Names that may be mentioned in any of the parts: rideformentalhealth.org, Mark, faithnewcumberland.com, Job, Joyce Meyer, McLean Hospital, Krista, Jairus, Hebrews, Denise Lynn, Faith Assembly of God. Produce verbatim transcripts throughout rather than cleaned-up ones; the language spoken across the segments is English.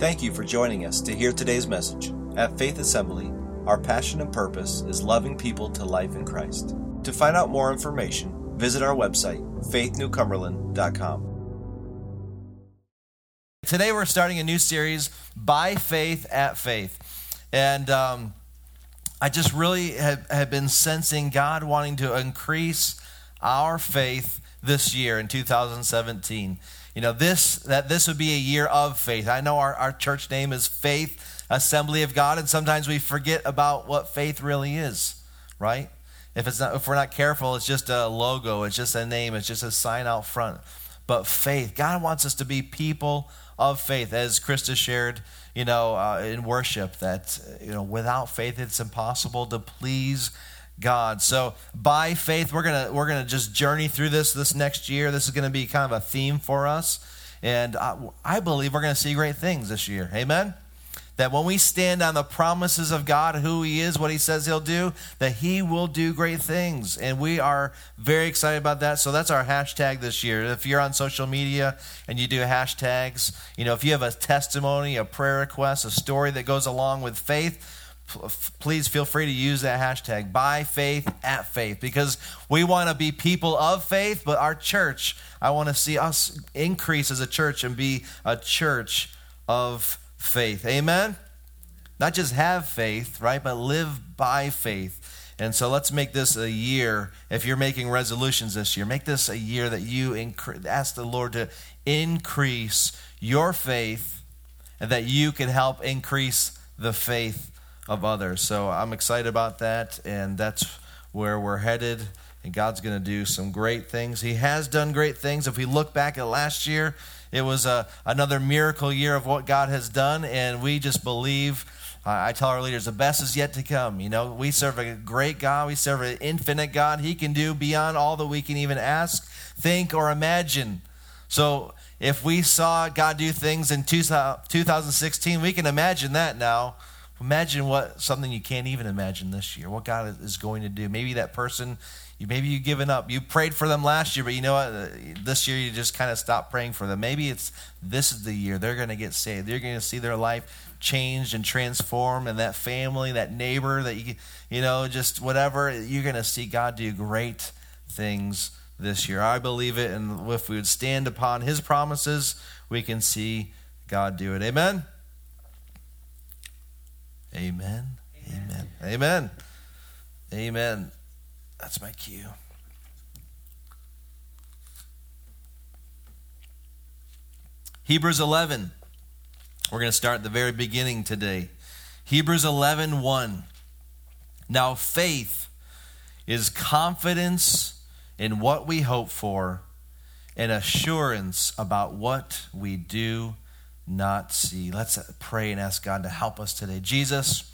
Thank you for joining us to hear today's message. At Faith Assembly, our passion and purpose is loving people to life in Christ. To find out more information, visit our website, faith new cumberland dot com. Today we're starting a new series, By Faith, at Faith. And um, I just really have, have been sensing God wanting to increase our faith this year in two thousand seventeen. You know, this that this would be a year of faith. I know our, our church name is Faith Assembly of God, and sometimes we forget about what faith really is, right? If it's not, if we're not careful, it's just a logo, it's just a name, it's just a sign out front. But faith, God wants us to be people of faith, as Krista shared, you know, uh, in worship, that, you know, without faith, it's impossible to please God. So by faith, we're gonna we're gonna just journey through this this next year. This is gonna be kind of a theme for us, and I, I believe we're gonna see great things this year. Amen. That when we stand on the promises of God, who He is, what He says He'll do, that He will do great things, and we are very excited about that. So that's our hashtag this year. If you're on social media and you do hashtags, you know, if you have a testimony, a prayer request, a story that goes along with faith, please feel free to use that hashtag, By Faith, at Faith, because we want to be people of faith, but our church, I want to see us increase as a church and be a church of faith. Amen? Not just have faith, right, but live by faith. And so let's make this a year, if you're making resolutions this year, make this a year that you inc- ask the Lord to increase your faith and that you can help increase the faith of others. So I'm excited about that, and that's where we're headed, and God's going to do some great things. He has done great things. If we look back at last year, it was a, another miracle year of what God has done, and we just believe, uh, I tell our leaders, the best is yet to come. You know, we serve a great God. We serve an infinite God. He can do beyond all that we can even ask, think, or imagine. So if we saw God do things in two thousand sixteen, we can imagine that now. Imagine what something you can't even imagine this year, what God is going to do. Maybe that person, maybe you've given up. You prayed for them last year, but you know what? This year you just kind of stopped praying for them. Maybe it's this is the year they're going to get saved. They're going to see their life changed and transformed, and that family, that neighbor, that you, you know, just whatever. You're going to see God do great things this year. I believe it, and if we would stand upon His promises, we can see God do it. Amen? Amen. Amen. Amen. Amen. That's my cue. Hebrews eleven. We're going to start at the very beginning today. Hebrews eleven one. Now faith is confidence in what we hope for and assurance about what we do not see. Let's pray and ask God to help us today. Jesus,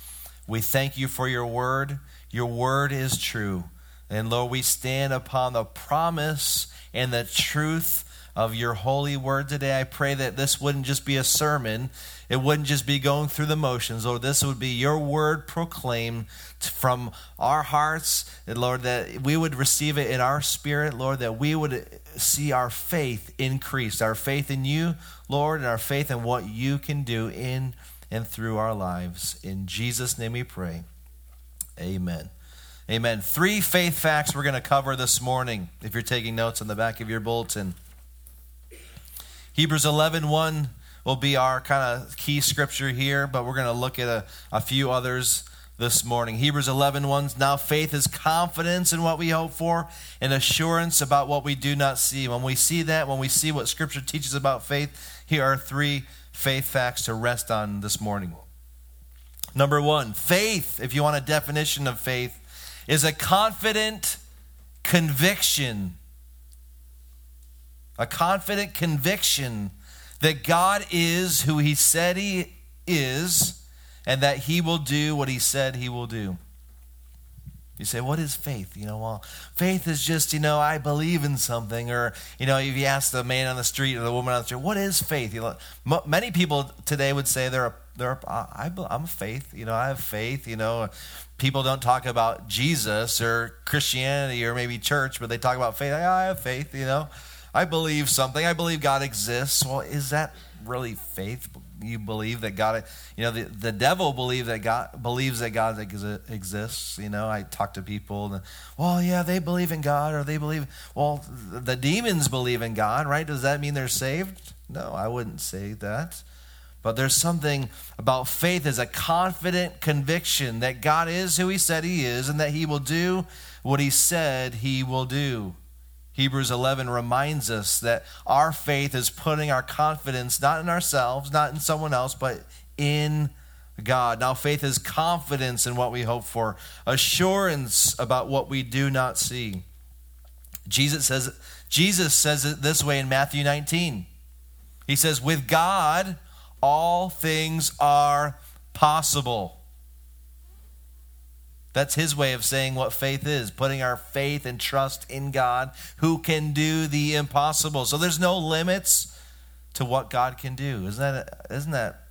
we thank you for your word. Your word is true. And Lord, we stand upon the promise and the truth of your holy word today. I pray that this wouldn't just be a sermon. It wouldn't just be going through the motions. Lord, this would be your word proclaimed from our hearts. And Lord, that we would receive it in our spirit. Lord, that we would see our faith increased, our faith in you, Lord, and our faith in what you can do in and through our lives. In Jesus' name we pray. Amen. Amen. Three faith facts we're going to cover this morning, if you're taking notes on the back of your bulletin. Hebrews eleven one will be our kind of key scripture here, but we're going to look at a, a few others this morning. Hebrews eleven one, now faith is confidence in what we hope for and assurance about what we do not see. When we see that, when we see what scripture teaches about faith, here are three faith facts to rest on this morning. Number one, faith, if you want a definition of faith, is a confident conviction. A confident conviction that God is who He said He is and that He will do what He said He will do. You say, what is faith? You know, well, faith is just, you know, I believe in something. Or, you know, if you ask the man on the street or the woman on the street, what is faith? You know, m- many people today would say, they're a, they're a, I, I'm a faith. You know, I have faith. You know, people don't talk about Jesus or Christianity or maybe church, but they talk about faith. I have faith, you know. I believe something. I believe God exists. Well, is that really faith? You believe that God, you know, the, the devil believe that God believes that God exi- exists. You know, I talk to people and, well, yeah, they believe in God, or they believe, well, the demons believe in God, right? Does that mean they're saved? No, I wouldn't say that. But there's something about faith as a confident conviction that God is who he said he is and that he will do what he said he will do. Hebrews eleven reminds us that our faith is putting our confidence not in ourselves, not in someone else, but in God. Now, faith is confidence in what we hope for, assurance about what we do not see. Jesus says, Jesus says it this way in Matthew nineteen. He says, with God, all things are possible. That's his way of saying what faith is, putting our faith and trust in God who can do the impossible. So there's no limits to what God can do. Isn't that, isn't that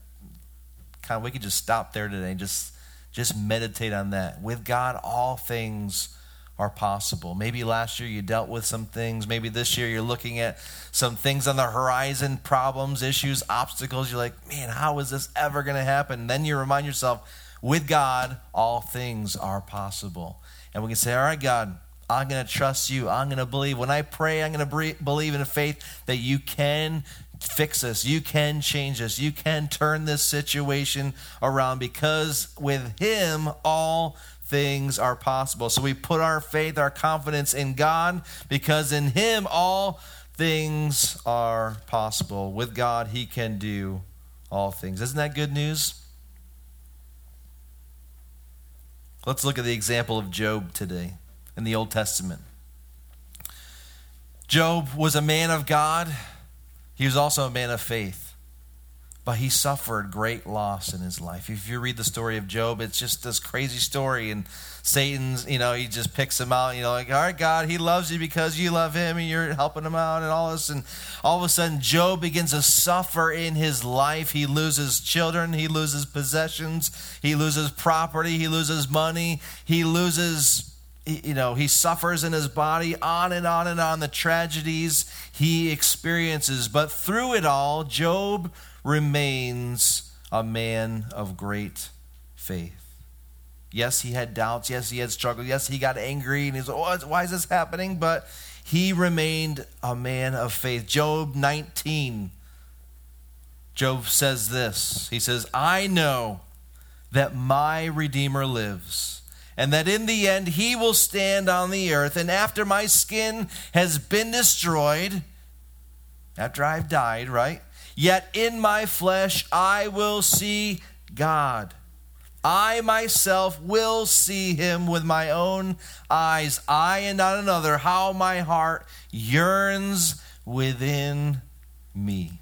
kind of, we could just stop there today and just, just meditate on that. With God, all things are possible. Maybe last year you dealt with some things. Maybe this year you're looking at some things on the horizon, problems, issues, obstacles. You're like, man, how is this ever going to happen? And then you remind yourself, with God, all things are possible. And we can say, all right, God, I'm going to trust you. I'm going to believe. When I pray, I'm going to believe in faith that you can fix us. You can change us. You can turn this situation around, because with him, all things are possible. So we put our faith, our confidence in God, because in him, all things are possible. With God, he can do all things. Isn't that good news? Let's look at the example of Job today in the Old Testament. Job was a man of God. He was also a man of faith, but he suffered great loss in his life. If you read the story of Job, it's just this crazy story, and Satan's, you know, he just picks him out, you know, like, all right, God, he loves you because you love him and you're helping him out and all this. And all of a sudden, Job begins to suffer in his life. He loses children. He loses possessions. He loses property. He loses money. He loses, you know, he suffers in his body, on and on and on, the tragedies he experiences. But through it all, Job remains a man of great faith. Yes, he had doubts. Yes, he had struggled. Yes, he got angry and he's, oh, why is this happening? But he remained a man of faith. Job nineteen, Job says this. He says, I know that my Redeemer lives, and that in the end he will stand on the earth. And after my skin has been destroyed, after I've died, right? Yet in my flesh I will see God. I myself will see him with my own eyes, I and not another, how my heart yearns within me.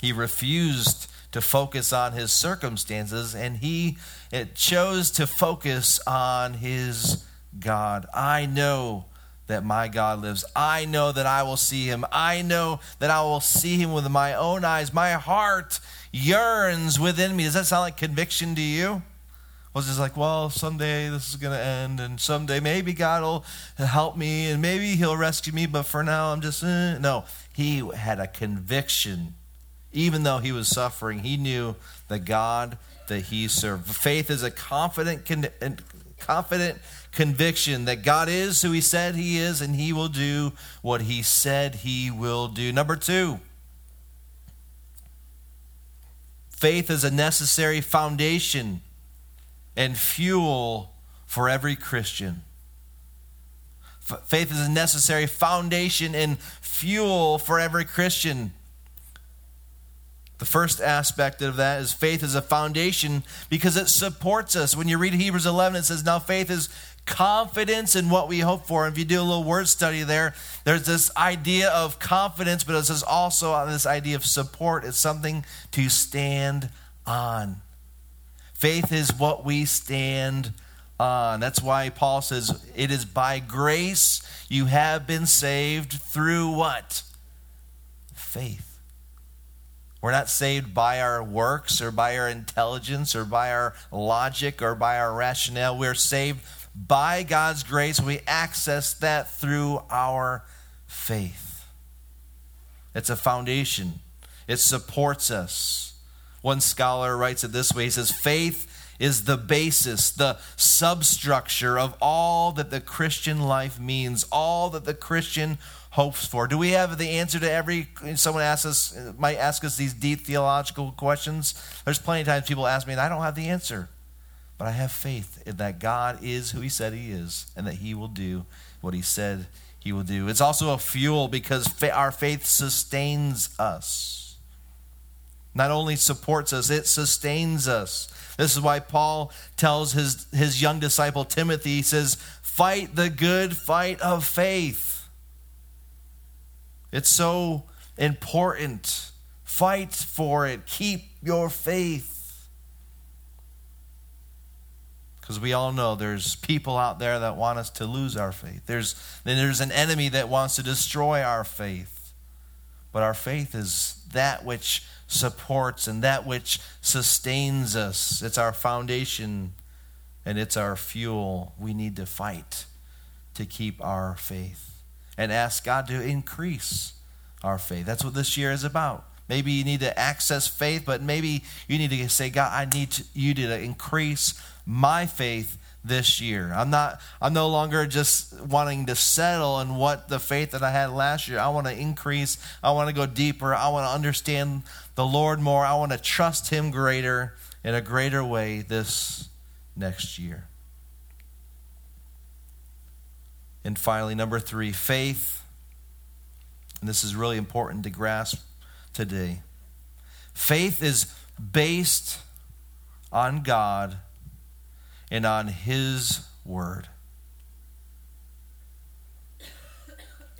He refused to focus on his circumstances, and he it chose to focus on his God. I know that my God lives. I know that I will see him. I know that I will see him with my own eyes. My heart yearns within me. Does that sound like conviction to you? I was just like, well, someday this is going to end, and someday maybe God will help me, and maybe he'll rescue me, but for now I'm just, eh. No, he had a conviction. Even though he was suffering, he knew the God that he served. Faith is a confident conviction. Confident conviction that God is who he said he is, and he will do what he said he will do. Number two, faith is a necessary foundation and fuel for every Christian. F- faith is a necessary foundation and fuel for every Christian. The first aspect of that is faith is a foundation because it supports us. When you read Hebrews eleven, it says, now faith is confidence in what we hope for. And if you do a little word study there, there's this idea of confidence, but it says also on this idea of support. It's something to stand on. Faith is what we stand on. That's why Paul says, it is by grace you have been saved through what? Faith. We're not saved by our works or by our intelligence or by our logic or by our rationale. We're saved by God's grace. We access that through our faith. It's a foundation. It supports us. One scholar writes it this way. He says, faith is the basis, the substructure of all that the Christian life means, all that the Christian hopes for. Do we have the answer to every, someone asks us, might ask us these deep theological questions? There's plenty of times people ask me, and I don't have the answer. But I have faith in that God is who he said he is, and that he will do what he said he will do. It's also a fuel because our faith sustains us. Not only supports us, it sustains us. This is why Paul tells his, his young disciple Timothy, he says, fight the good fight of faith. It's so important. Fight for it. Keep your faith. Because we all know there's people out there that want us to lose our faith. There's, then there's an enemy that wants to destroy our faith. But our faith is that which supports and that which sustains us. It's our foundation and it's our fuel. We need to fight to keep our faith and ask God to increase our faith. That's what this year is about. Maybe you need to access faith, but maybe you need to say, God, I need to, you to increase my faith this year. I'm not. I'm no longer just wanting to settle in what the faith that I had last year. I want to increase. I want to go deeper. I want to understand the Lord more. I want to trust him greater in a greater way this next year. And finally, number three, faith. And this is really important to grasp today. Faith is based on God and on his word.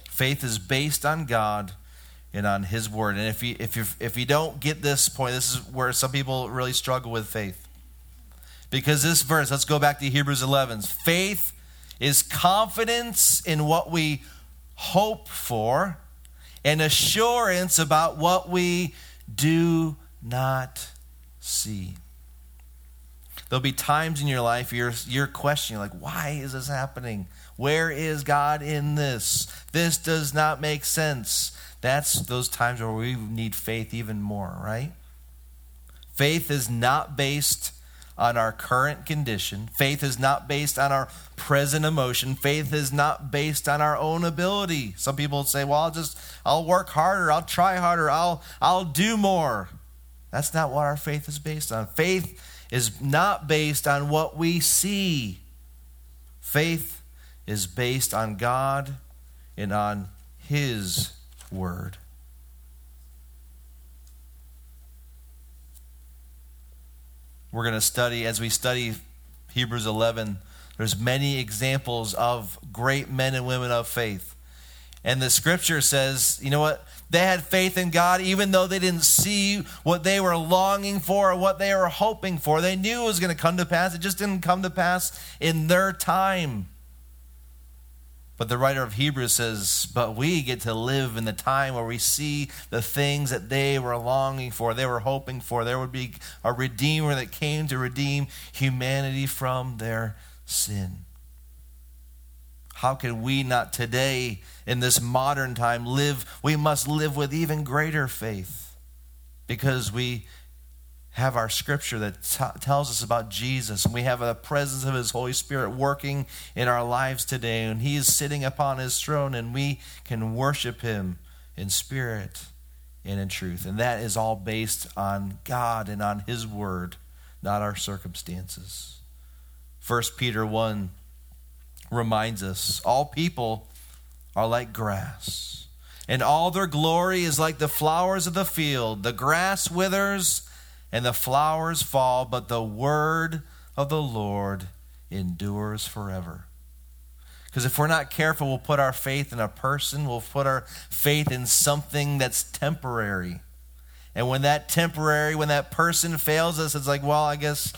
Faith is based on God and on his word. And if you if you if you don't get this point, this is where some people really struggle with faith. Because this verse, let's go back to Hebrews eleven. Faith is confidence in what we hope for, and assurance about what we do not see. There'll be times in your life you're, you're questioning, like, why is this happening? Where is God in this? This does not make sense. That's those times where we need faith even more, right? Faith is not based on our current condition. Faith is not based on our present emotion. Faith is not based on our own ability. Some people say, well, I'll just, I'll work harder. I'll try harder. I'll, I'll do more. That's not what our faith is based on. Faith is not based on what we see. Faith is based on God and on his word. We're going to study, as we study Hebrews eleven, there's many examples of great men and women of faith. And the scripture says, you know what? They had faith in God even though they didn't see what they were longing for or what they were hoping for. They knew it was going to come to pass. It just didn't come to pass in their time. But the writer of Hebrews says, but we get to live in the time where we see the things that they were longing for, they were hoping for. There would be a redeemer that came to redeem humanity from their sin. How can we not today, in this modern time, live? We must live with even greater faith because we have our scripture that t- tells us about Jesus, and we have the presence of his Holy Spirit working in our lives today, and he is sitting upon his throne, and we can worship him in spirit and in truth. And that is all based on God and on his word, not our circumstances. First Peter one reminds us, all people are like grass, and all their glory is like the flowers of the field. The grass withers and the flowers fall, but the word of the Lord endures forever. Because if we're not careful, we'll put our faith in a person. We'll put our faith in something that's temporary. And when that temporary, when that person fails us, it's like, well, I guess,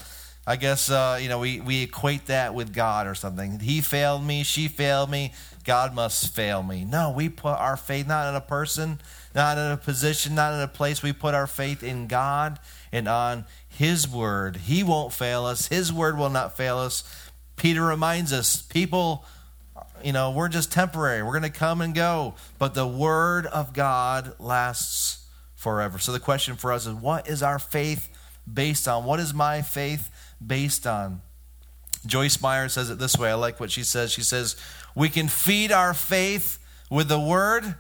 I guess uh, you know, we, we equate that with God or something. He failed me, she failed me, God must fail me. No, we put our faith not in a person, not in a position, not in a place. We put our faith in God and on his word. He won't fail us. His word will not fail us. Peter reminds us, people, you know, we're just temporary. We're going to come and go. But the word of God lasts forever. So the question for us is, what is our faith based on? What is my faith based on? Joyce Meyer says it this way. I like what she says. She says, we can feed our faith with the word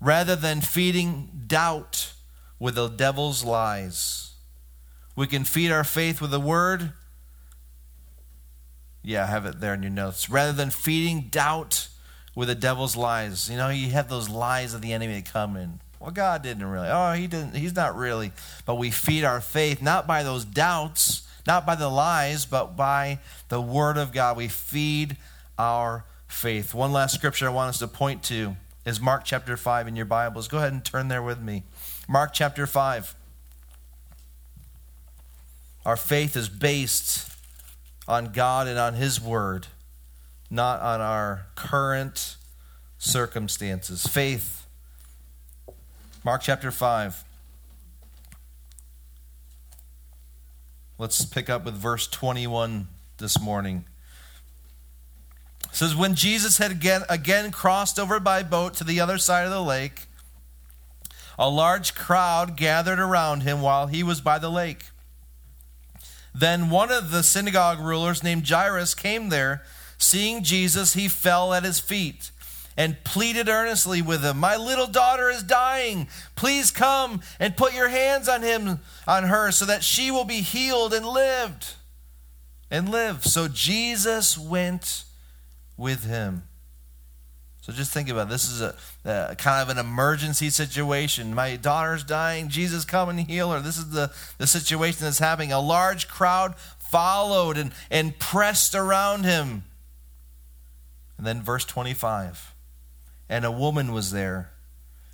rather than feeding doubt with the devil's lies. We can feed our faith with the word. Yeah, I have it there in your notes. Rather than feeding doubt with the devil's lies. You know, you have those lies of the enemy that come in. Well, God didn't really. Oh, he didn't. He's not really. But we feed our faith not by those doubts, not by the lies, but by the word of God. We feed our faith. One last scripture I want us to point to is Mark chapter five in your Bibles. Go ahead and turn there with me. Mark chapter five. Our faith is based on God and on his word, not on our current circumstances. Faith. Mark chapter five. Let's pick up with verse twenty-one this morning. It says, when Jesus had again, again crossed over by boat to the other side of the lake, a large crowd gathered around him while he was by the lake. Then one of the synagogue rulers named Jairus came there. Seeing Jesus, he fell at his feet and pleaded earnestly with him, my little daughter is dying. Please come and put your hands on him, on her, so that she will be healed and lived and live. So Jesus went with him. So just think about it. This is a, a kind of an emergency situation. My daughter's dying. Jesus, come and heal her. This is the, the situation that's happening. A large crowd followed and, and pressed around him. And then verse twenty-five. And a woman was there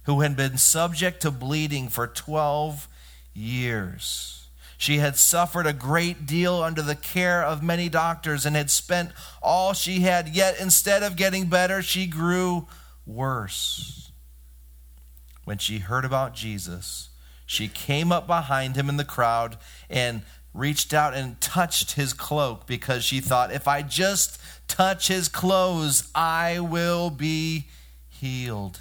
who had been subject to bleeding for twelve years. She had suffered a great deal under the care of many doctors and had spent all she had. Yet instead of getting better, she grew worse. When she heard about Jesus, she came up behind him in the crowd and reached out and touched his cloak, because she thought, if I just touch his clothes, I will be healed.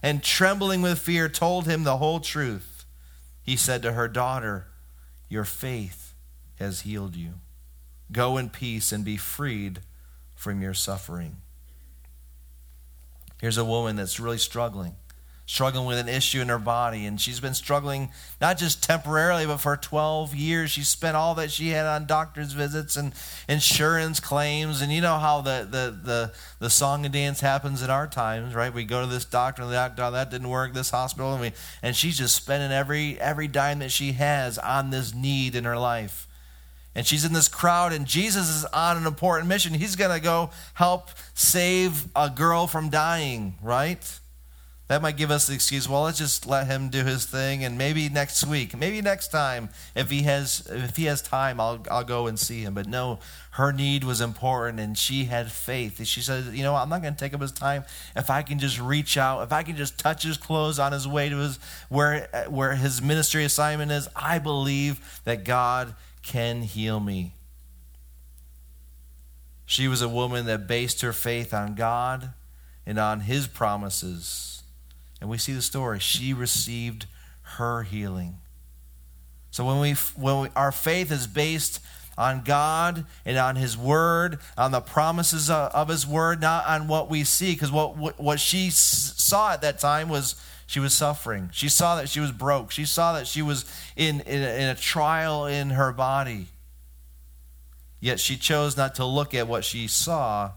and trembling with fear, told him the whole truth. He said to her, daughter, your faith has healed you. Go in peace and be freed from your suffering. Here's a woman that's really struggling, struggling with an issue in her body, and she's been struggling not just temporarily, but for twelve years. She spent all that she had on doctor's visits and insurance claims, and you know how the the the, the song and dance happens in our times, right? We go to this doctor, and the doctor, oh, that didn't work, this hospital, and, we, and she's just spending every every dime that she has on this need in her life. And she's in this crowd, and Jesus is on an important mission. He's going to go help save a girl from dying, right? That might give us the excuse, well, let's just let him do his thing, and maybe next week, maybe next time, if he has if he has time, I'll I'll go and see him. But no, her need was important, and she had faith. She said, you know, I'm not going to take up his time. If I can just reach out, if I can just touch his clothes on his way to his where where his ministry assignment is, I believe that God can heal me. She was a woman that based her faith on God and on his promises. And we see the story. She received her healing. So when we when we, our faith is based on God and on his word, on the promises of, of his word, not on what we see. Because what, what what she saw at that time was she was suffering. She saw that she was broke. She saw that she was in, in, a, in a trial in her body. Yet she chose not to look at what she saw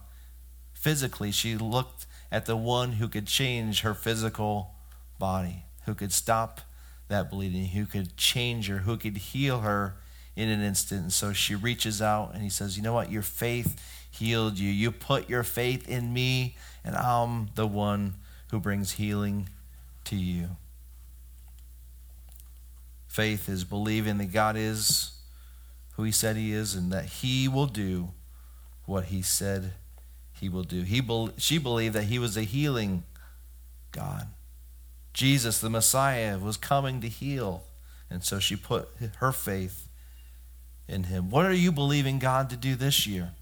physically. She looked at the one who could change her physical body, who could stop that bleeding, who could change her, who could heal her in an instant. And so she reaches out, and he says, you know what? Your faith healed you. You put your faith in me, and I'm the one who brings healing to you. Faith is believing that God is who he said he is and that he will do what he said he will do. He be- she believed that he was a healing God. Jesus, the Messiah, was coming to heal. And so she put her faith in him. What are you believing God to do this year?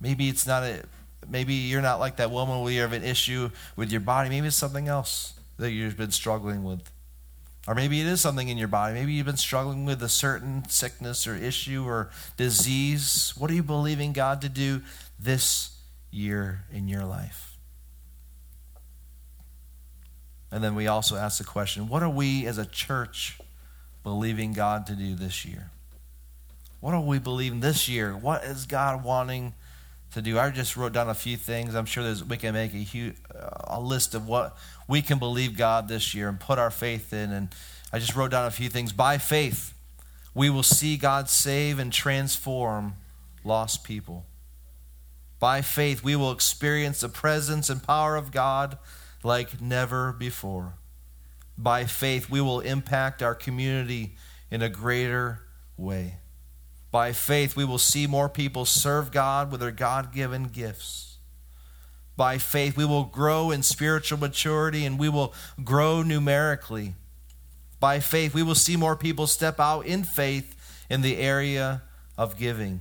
Maybe it's not a, maybe you're not like that woman where you have an issue with your body. Maybe it's something else that you've been struggling with. Or maybe it is something in your body. Maybe you've been struggling with a certain sickness or issue or disease. What are you believing God to do this year in your life? And then we also ask the question, what are we as a church believing God to do this year? What are we believing this year? What is God wanting to do? I just wrote down a few things. I'm sure there's, we can make a huge, a list of what we can believe God this year and put our faith in. And I just wrote down a few things. By faith, we will see God save and transform lost people. By faith, we will experience the presence and power of God like never before. By faith, we will impact our community in a greater way. By faith, we will see more people serve God with their God-given gifts. By faith, we will grow in spiritual maturity and we will grow numerically. By faith, we will see more people step out in faith in the area of giving.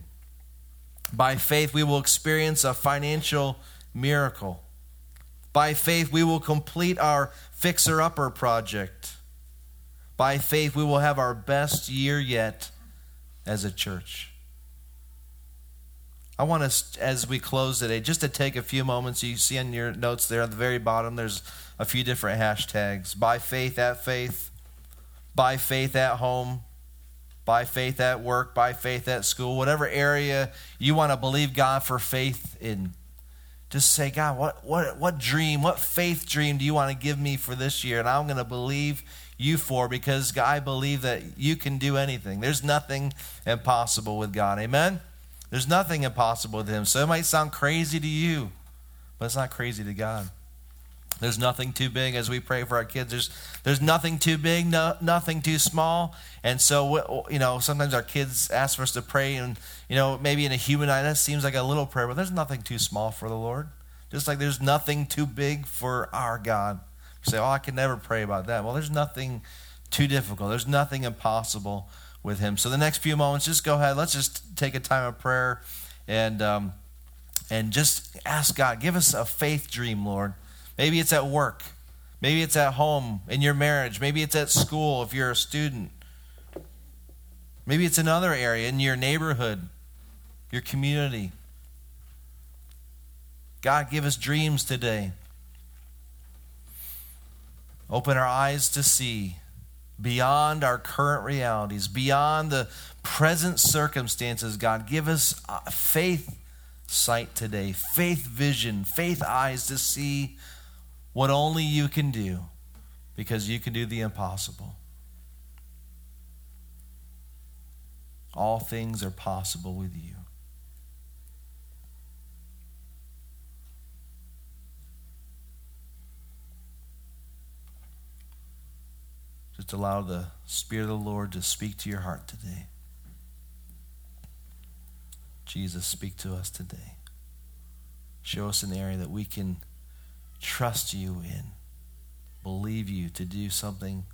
By faith, we will experience a financial miracle. By faith, we will complete our fixer-upper project. By faith, we will have our best year yet as a church. I want us, as we close today, just to take a few moments. You see in your notes there at the very bottom, there's a few different hashtags. By faith at faith. By faith at home. By faith at work. By faith at school. Whatever area you want to believe God for faith in. Just say, God, what what what dream, what faith dream do you want to give me for this year? And I'm going to believe you for, because I believe that you can do anything. There's nothing impossible with God. Amen? There's nothing impossible with him. So it might sound crazy to you, but it's not crazy to God. There's nothing too big. As we pray for our kids, There's there's nothing too big, no, nothing too small. And so, you know, sometimes our kids ask for us to pray, and, you know, maybe in a human eye that seems like a little prayer, but there's nothing too small for the Lord. Just like there's nothing too big for our God. You say, oh, I can never pray about that. Well, there's nothing too difficult. There's nothing impossible with him. So the next few moments, just go ahead. Let's just take a time of prayer and um, and just ask God, give us a faith dream, Lord. Maybe it's at work. Maybe it's at home, in your marriage. Maybe it's at school if you're a student. Maybe it's another area, in your neighborhood, your community. God, give us dreams today. Open our eyes to see beyond our current realities, beyond the present circumstances, God. Give us faith sight today, faith vision, faith eyes to see what only you can do, because you can do the impossible. All things are possible with you. Just allow the Spirit of the Lord to speak to your heart today. Jesus, speak to us today. Show us an area that we can trust you in, believe you to do something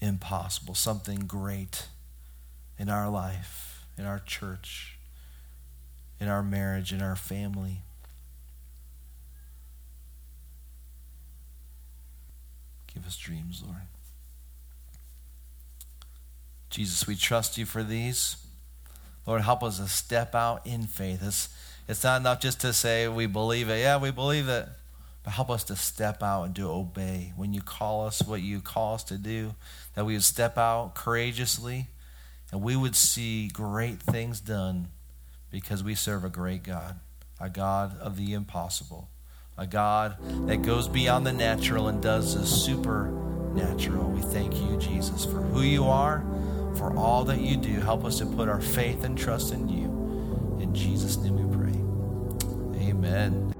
impossible, something great in our life, in our church, in our marriage, in our family. Give us dreams, Lord. Jesus, we trust you for these. Lord, help us to step out in faith. It's, it's not enough just to say we believe it. Yeah, we believe it. But help us to step out and to obey. When you call us, what you call us to do, that we would step out courageously and we would see great things done, because we serve a great God, a God of the impossible, a God that goes beyond the natural and does the supernatural. We thank you, Jesus, for who you are, for all that you do. Help us to put our faith and trust in you. In Jesus' name we pray. Amen.